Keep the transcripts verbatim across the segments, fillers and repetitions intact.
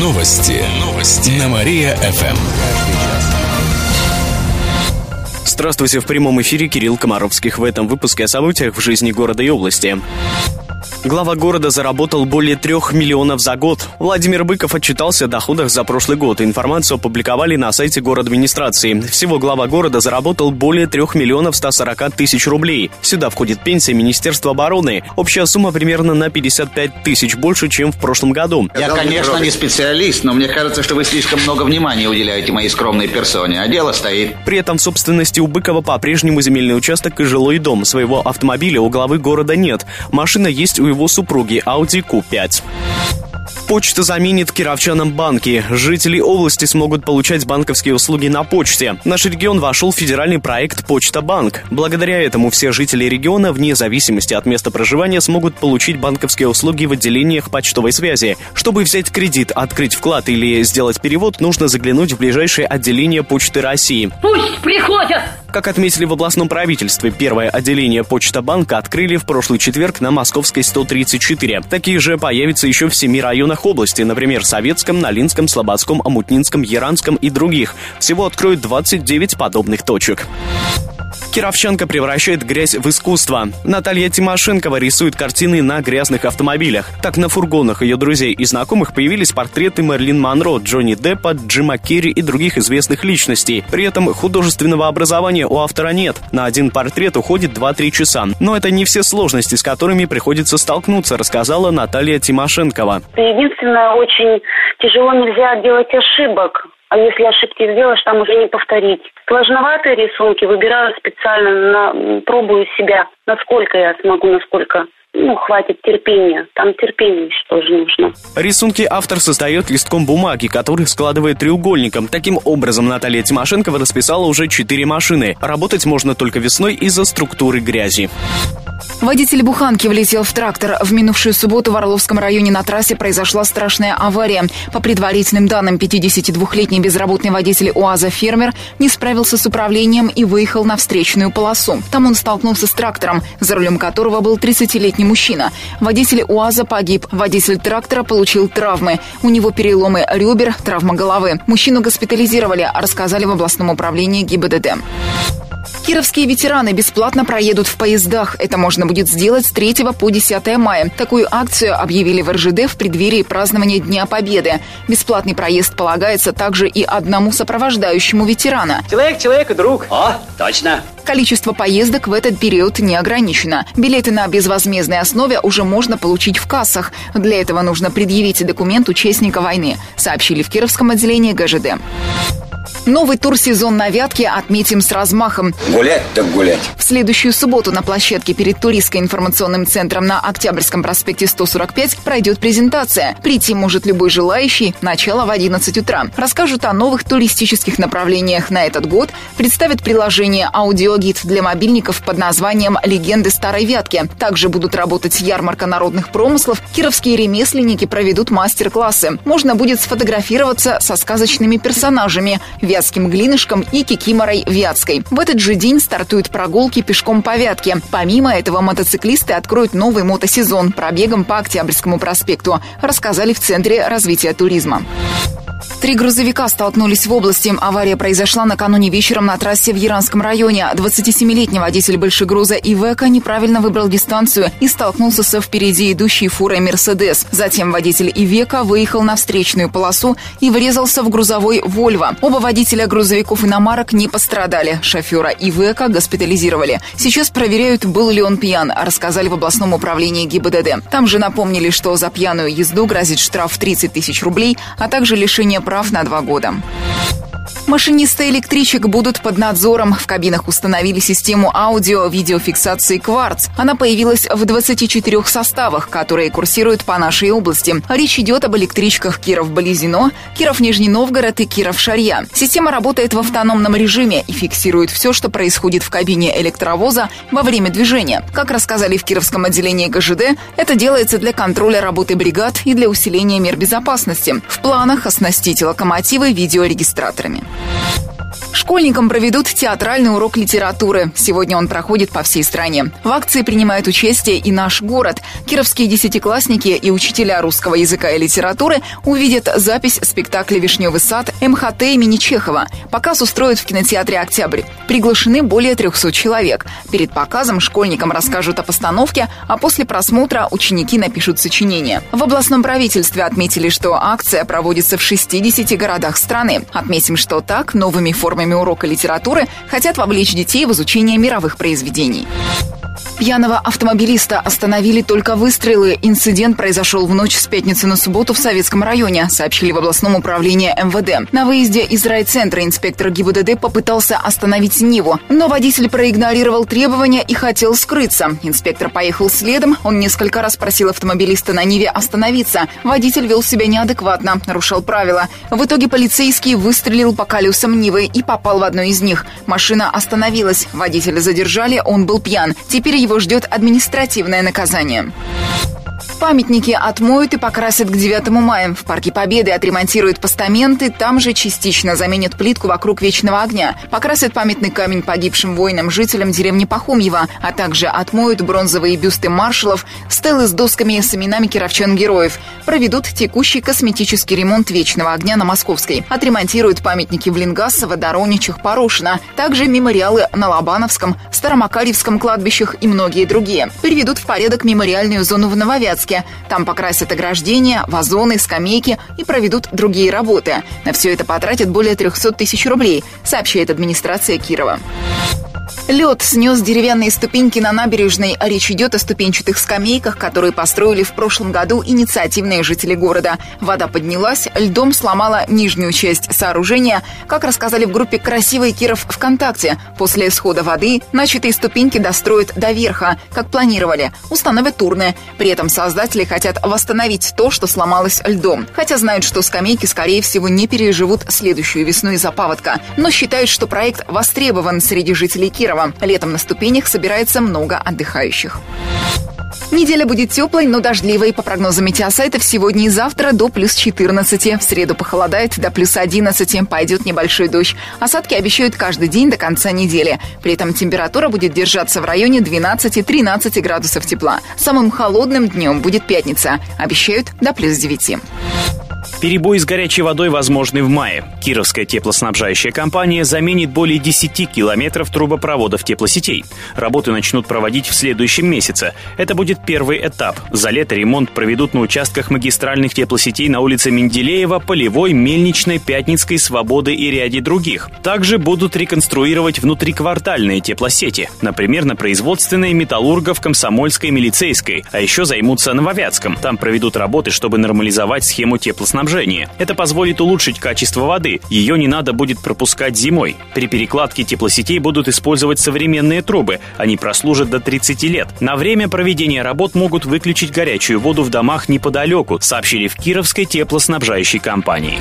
Новости. Новости на Мария-ФМ. Здравствуйте, в прямом эфире Кирилл Комаровских. В этом выпуске о событиях в жизни города и области. Глава города заработал более трех миллионов за год. Владимир Быков отчитался о доходах за прошлый год. Информацию опубликовали на сайте администрации. Всего глава города заработал более трех миллионов ста сорока тысяч рублей. Сюда входит пенсия Министерства обороны. Общая сумма примерно на пятьдесят пять тысяч больше, чем в прошлом году. Я, конечно, не специалист, но мне кажется, что вы слишком много внимания уделяете моей скромной персоне, а дело стоит. При этом в собственности у Быкова по-прежнему земельный участок и жилой дом. Своего автомобиля у главы города нет. Машина есть у его супруги Audi Ку пять. Почта заменит кировчанам банки. Жители области смогут получать банковские услуги на почте. В наш регион вошел федеральный проект «Почта-банк». Благодаря этому все жители региона, вне зависимости от места проживания, смогут получить банковские услуги в отделениях почтовой связи. Чтобы взять кредит, открыть вклад или сделать перевод, нужно заглянуть в ближайшее отделение Почты России. Пусть приходят! Как отметили в областном правительстве, первое отделение Почта-банка открыли в прошлый четверг на Московской сто тридцать четыре. Такие же появятся еще в семи районах области, например, Советском, Налинском, Слободском, Омутнинском, Яранском и других. Всего откроют двадцать девять подобных точек. Кировчанка превращает грязь в искусство. Наталья Тимошенкова рисует картины на грязных автомобилях. Так, на фургонах ее друзей и знакомых появились портреты Мэрилин Монро, Джонни Деппа, Джима Керри и других известных личностей. При этом художественного образования у автора нет. На один портрет уходит два-три часа. Но это не все сложности, с которыми приходится столкнуться, рассказала Наталья Тимошенкова. Единственное, очень тяжело, нельзя делать ошибок. А если ошибки сделаешь, там уже не повторить. Сложноватые рисунки выбираю специально, на, пробую себя, насколько я смогу, насколько... Ну, хватит терпения. Там терпение еще тоже нужно. Рисунки автор создает листком бумаги, который складывает треугольником. Таким образом, Наталья Тимошенкова расписала уже четыре машины. Работать можно только весной из-за структуры грязи. Водитель буханки влетел в трактор. В минувшую субботу в Орловском районе на трассе произошла страшная авария. По предварительным данным, пятидесятидвухлетний безработный водитель УАЗа «Фермер» не справился с управлением и выехал на встречную полосу. Там он столкнулся с трактором, за рулем которого был тридцатилетний мужчина. Водитель УАЗа погиб. Водитель трактора получил травмы. У него переломы ребер, травма головы. Мужчину госпитализировали, рассказали в областном управлении ГИБДД. Кировские ветераны бесплатно проедут в поездах. Это можно будет сделать с третьего по десятое мая. Такую акцию объявили в эр жэ дэ в преддверии празднования Дня Победы. Бесплатный проезд полагается также и одному сопровождающему ветерана. Человек, человек и друг. О, точно. Количество поездок в этот период не ограничено. Билеты на безвозмездной основе уже можно получить в кассах. Для этого нужно предъявить документ участника войны, сообщили в Кировском отделении гэ жэ дэ. Новый тур-сезон на Вятке отметим с размахом. Гулять так гулять. В следующую субботу на площадке перед Туристско-информационным центром на Октябрьском проспекте сто сорок пять пройдет презентация. Прийти может любой желающий. Начало в одиннадцать утра. Расскажут о новых туристических направлениях на этот год. Представят приложение «Аудиогид» для мобильников под названием «Легенды Старой Вятки». Также будут работать ярмарка народных промыслов. Кировские ремесленники проведут мастер-классы. Можно будет сфотографироваться со сказочными персонажами – Вятским Глинышком и Кикиморой Вятской. В этот же день стартуют прогулки пешком по Вятке. Помимо этого, мотоциклисты откроют новый мотосезон пробегом по Октябрьскому проспекту, рассказали в Центре развития туризма. Три грузовика столкнулись в области. Авария произошла накануне вечером на трассе в Яранском районе. двадцатисемилетний водитель большегруза Iveco неправильно выбрал дистанцию и столкнулся со впереди идущей фурой «Мерседес». Затем водитель Iveco выехал на встречную полосу и врезался в грузовой «Вольво». Оба водителя грузовиков иномарок не пострадали. Шофера Iveco госпитализировали. Сейчас проверяют, был ли он пьян, рассказали в областном управлении гэ бэ дэ дэ. Там же напомнили, что за пьяную езду грозит штраф в тридцать тысяч рублей, а также лишение прав на два года. Машинисты электричек будут под надзором. В кабинах установили систему аудио-видеофиксации «Кварц». Она появилась в двадцати четырёх составах, которые курсируют по нашей области. Речь идет об электричках «Киров-Балезино», «Киров-Нижний Новгород» и «Киров-Шарья». Система работает в автономном режиме и фиксирует все, что происходит в кабине электровоза во время движения. Как рассказали в Кировском отделении гэ жэ дэ, это делается для контроля работы бригад и для усиления мер безопасности. В планах оснастить локомотивы видеорегистраторами. We'll be right back. Школьникам проведут театральный урок литературы. Сегодня он проходит по всей стране. В акции принимают участие и наш город. Кировские десятиклассники и учителя русского языка и литературы увидят запись спектакля «Вишневый сад» эм ха тэ имени Чехова. Показ устроят в кинотеатре «Октябрь». Приглашены более трехсот человек. Перед показом школьникам расскажут о постановке, а после просмотра ученики напишут сочинение. В областном правительстве отметили, что акция проводится в шестидесяти городах страны. Отметим, что так новыми формами урока литературы хотят вовлечь детей в изучение мировых произведений. Пьяного автомобилиста остановили только выстрелы. Инцидент произошел в ночь с пятницы на субботу в Советском районе, сообщили в областном управлении эм вэ дэ. На выезде из райцентра инспектор гэ и бэ дэ дэ попытался остановить «Ниву», но водитель проигнорировал требования и хотел скрыться. Инспектор поехал следом. Он несколько раз просил автомобилиста на «Ниве» остановиться. Водитель вел себя неадекватно, нарушал правила. В итоге полицейский выстрелил по колесам «Нивы» и попал в одну из них. Машина остановилась. Водителя задержали, он был пьян. Теперь его ждет административное наказание. Памятники отмоют и покрасят к девятому мая. В Парке Победы отремонтируют постаменты, там же частично заменят плитку вокруг Вечного огня. Покрасят памятный камень погибшим воинам-жителям деревни Пахомьева, а также отмоют бронзовые бюсты маршалов, стелы с досками с именами кировчан-героев. Проведут текущий косметический ремонт Вечного огня на Московской. Отремонтируют памятники в Лингасово, Дороничах, Порошино, также мемориалы на Лобановском, Старомакаревском кладбищах и многие другие. Переведут в порядок мемориальную зону в Нововятске. Там покрасят ограждения, вазоны, скамейки и проведут другие работы. На все это потратят более трехсот тысяч рублей, сообщает администрация Кирова. Лед снес деревянные ступеньки на набережной. Речь идет о ступенчатых скамейках, которые построили в прошлом году инициативные жители города. Вода поднялась, льдом сломала нижнюю часть сооружения. Как рассказали в группе «Красивый Киров» ВКонтакте, после схода воды начатые ступеньки достроят до верха, как планировали, установят урны. При этом создатели хотят восстановить то, что сломалось льдом. Хотя знают, что скамейки, скорее всего, не переживут следующую весну из-за паводка. Но считают, что проект востребован среди жителей Кирова. Летом на ступенях собирается много отдыхающих. Неделя будет теплой, но дождливой. По прогнозам метеосайтов, сегодня и завтра до плюс четырнадцати. В среду похолодает до плюс одиннадцати. Пойдет небольшой дождь. Осадки обещают каждый день до конца недели. При этом температура будет держаться в районе двенадцати-тринадцати градусов тепла. Самым холодным днем будет пятница. Обещают до плюс девяти. Перебои с горячей водой возможны в мае. Кировская теплоснабжающая компания заменит более десяти километров трубопроводов теплосетей. Работы начнут проводить в следующем месяце. Это будет первый этап. За лето ремонт проведут на участках магистральных теплосетей на улице Менделеева, Полевой, Мельничной, Пятницкой, Свободы и ряде других. Также будут реконструировать внутриквартальные теплосети. Например, на производственной, Металлургов, Комсомольской, Милицейской. А еще займутся Нововятском. Там проведут работы, чтобы нормализовать схему теплоснабжения. Это позволит улучшить качество воды. Ее не надо будет пропускать зимой. При перекладке теплосетей будут использовать современные трубы. Они прослужат до тридцати лет. На время проведения работ могут выключить горячую воду в домах неподалеку, сообщили в Кировской теплоснабжающей компании.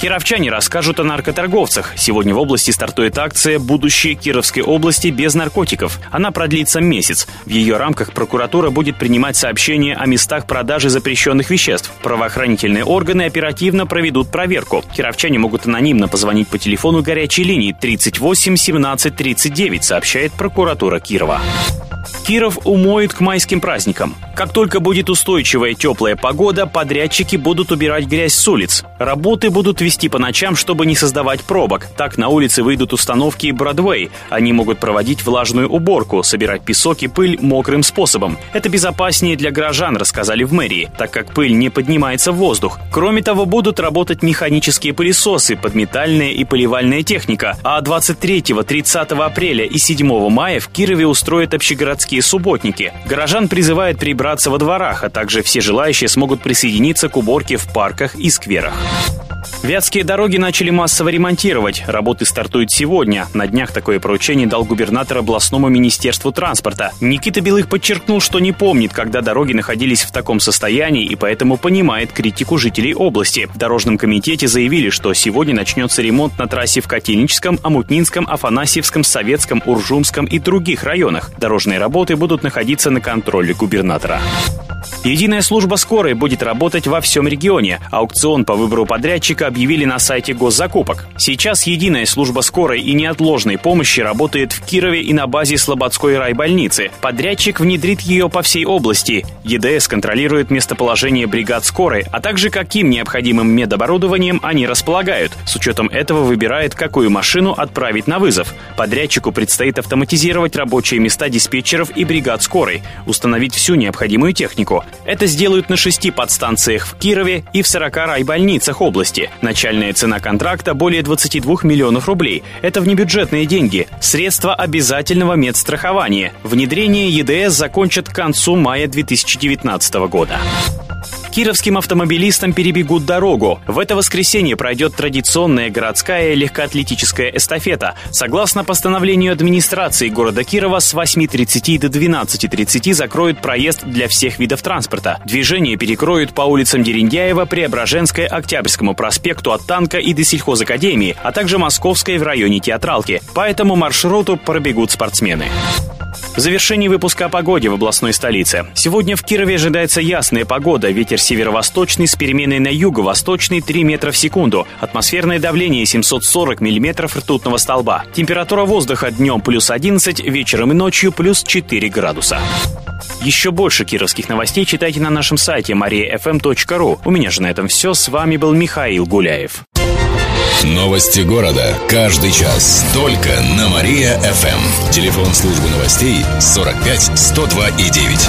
Кировчане расскажут о наркоторговцах. Сегодня в области стартует акция «Будущее Кировской области без наркотиков». Она продлится месяц. В ее рамках прокуратура будет принимать сообщения о местах продажи запрещенных веществ. Правоохранительные органы оперативно проведут проверку. Кировчане могут анонимно позвонить по телефону горячей линии тридцать восемь семнадцать тридцать девять, сообщает прокуратура Кирова. Киров умоет к майским праздникам. Как только будет устойчивая теплая погода, подрядчики будут убирать грязь с улиц. Работы будут вести по ночам, чтобы не создавать пробок. Так на улице выйдут установки и Бродвей. Они могут проводить влажную уборку, собирать песок и пыль мокрым способом. Это безопаснее для горожан, рассказали в мэрии, так как пыль не поднимается в воздух. Кроме того, будут работать механические пылесосы, подметальная и поливальная техника. А двадцать третьего, тридцатого апреля и седьмого мая в Кирове устроят общегородские субботники. Горожан призывают прибраться во дворах, а также все желающие смогут присоединиться к уборке в парках и скверах. Вятские дороги начали массово ремонтировать. Работы стартуют сегодня. На днях такое поручение дал губернатор областному министерству транспорта. Никита Белых подчеркнул, что не помнит, когда дороги находились в таком состоянии, и поэтому понимает критику жителей области. В дорожном комитете заявили, что сегодня начнется ремонт на трассе в Котельническом, Омутнинском, Афанасьевском, Советском, Уржумском и других районах. Дорожные работы будут находиться на контроле губернатора. Единая служба скорой будет работать во всем регионе. Аукцион по выбору подрядчика объявили на сайте госзакупок. Сейчас единая служба скорой и неотложной помощи работает в Кирове и на базе Слободской райбольницы. Подрядчик внедрит ее по всей области. ЕДС контролирует местоположение бригад скорой, а также каким необходимым медоборудованием они располагают. С учетом этого выбирает, какую машину отправить на вызов. Подрядчику предстоит автоматизировать рабочие места диспетчеров и бригад скорой, установить всю необходимую технику. Это сделают на шести подстанциях в Кирове и в сорока райбольницах области. Начальная цена контракта более двадцати двух миллионов рублей. Это внебюджетные деньги, средства обязательного медстрахования. Внедрение ЕДС закончат к концу мая две тысячи девятнадцатого года. Кировским автомобилистам перебегут дорогу. В это воскресенье пройдет традиционная городская легкоатлетическая эстафета. Согласно постановлению администрации города Кирова, с восьми тридцати до двенадцати тридцати закроют проезд для всех видов транспорта. Движение перекроют по улицам Дерендяева, Преображенской, Октябрьскому проспекту от Танка и до Сельхозакадемии, а также Московской в районе Театралки. По этому маршруту пробегут спортсмены. В завершении выпуска о погоде в областной столице. Сегодня в Кирове ожидается ясная погода. Ветер северо-восточный с переменой на юго-восточный три метра в секунду. Атмосферное давление семьсот сорок миллиметров ртутного столба. Температура воздуха днем плюс одиннадцать, вечером и ночью плюс четыре градуса. Еще больше кировских новостей читайте на нашем сайте мария эф эм точка ру. У меня же на этом все. С вами был Михаил Гуляев. Новости города. Каждый час. Только на Мария-ФМ. Телефон службы новостей сорок пять сто два и девять.